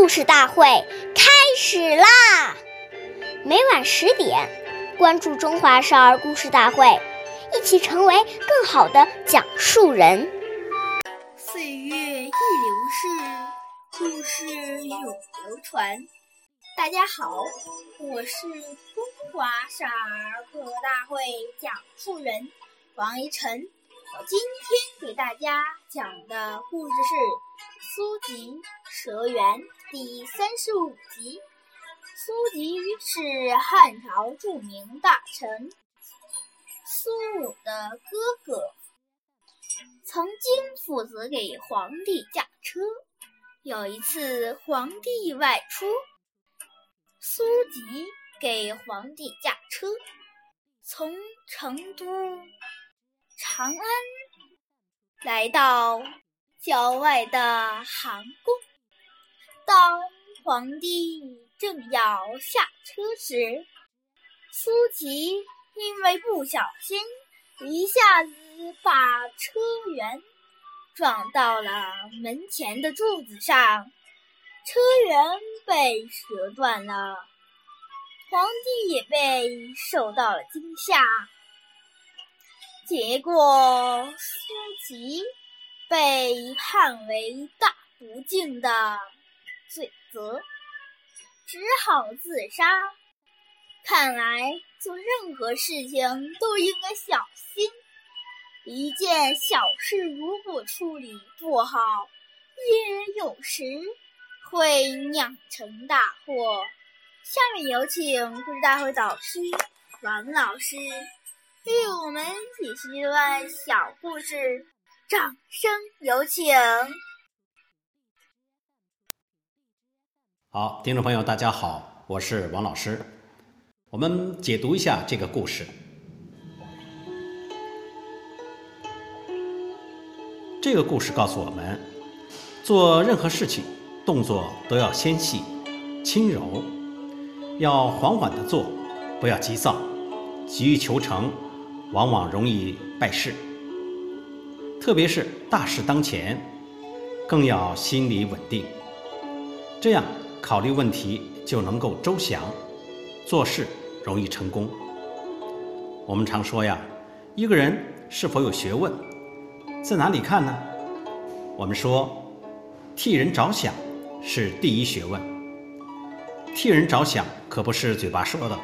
故事大会开始啦！每晚10点，关注《中华少儿故事大会》，一起成为更好的讲述人。岁月易流逝，故事永流传。大家好，我是中华少儿故事大会讲述人王怡晨。我今天给大家讲的故事是苏吉蛇园第35集。苏吉是汉朝著名大臣苏武的哥哥，曾经负责给皇帝驾车。有一次皇帝外出，苏吉给皇帝驾车，从成都长安来到郊外的皇宫。当皇帝正要下车时，苏吉因为不小心一下子把车辕撞到了门前的柱子上，车辕被折断了。皇帝也被受到了惊吓，结果苏吉被判为大不敬的罪责，只好自杀。看来做任何事情都应该小心，一件小事如果处理不好，也有时会酿成大祸。下面有请故事大会导师王老师与我们一起听完小故事，掌声有请。好，听众朋友大家好，我是王老师。我们解读一下这个故事。这个故事告诉我们，做任何事情动作都要纤细轻柔，要缓缓地做，不要急躁。急于求成往往容易败事，特别是大事当前，更要心理稳定，这样考虑问题就能够周详，做事容易成功。我们常说呀，一个人是否有学问，在哪里看呢？我们说替人着想是第一学问。替人着想可不是嘴巴说的，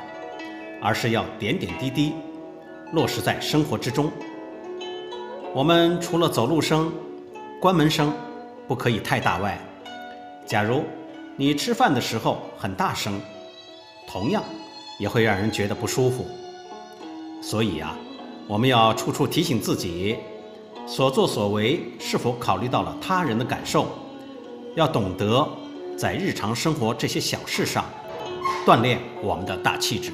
而是要点点滴滴落实在生活之中。我们除了走路声、关门声不可以太大外，假如你吃饭的时候很大声，同样也会让人觉得不舒服。所以啊，我们要处处提醒自己，所作所为是否考虑到了他人的感受，要懂得在日常生活这些小事上锻炼我们的大气质。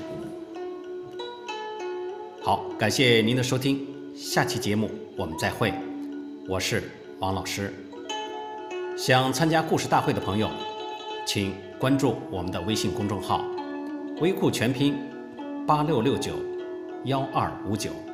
好，感谢您的收听，下期节目我们再会，我是王老师。想参加故事大会的朋友，请关注我们的微信公众号，微库全拼86691259。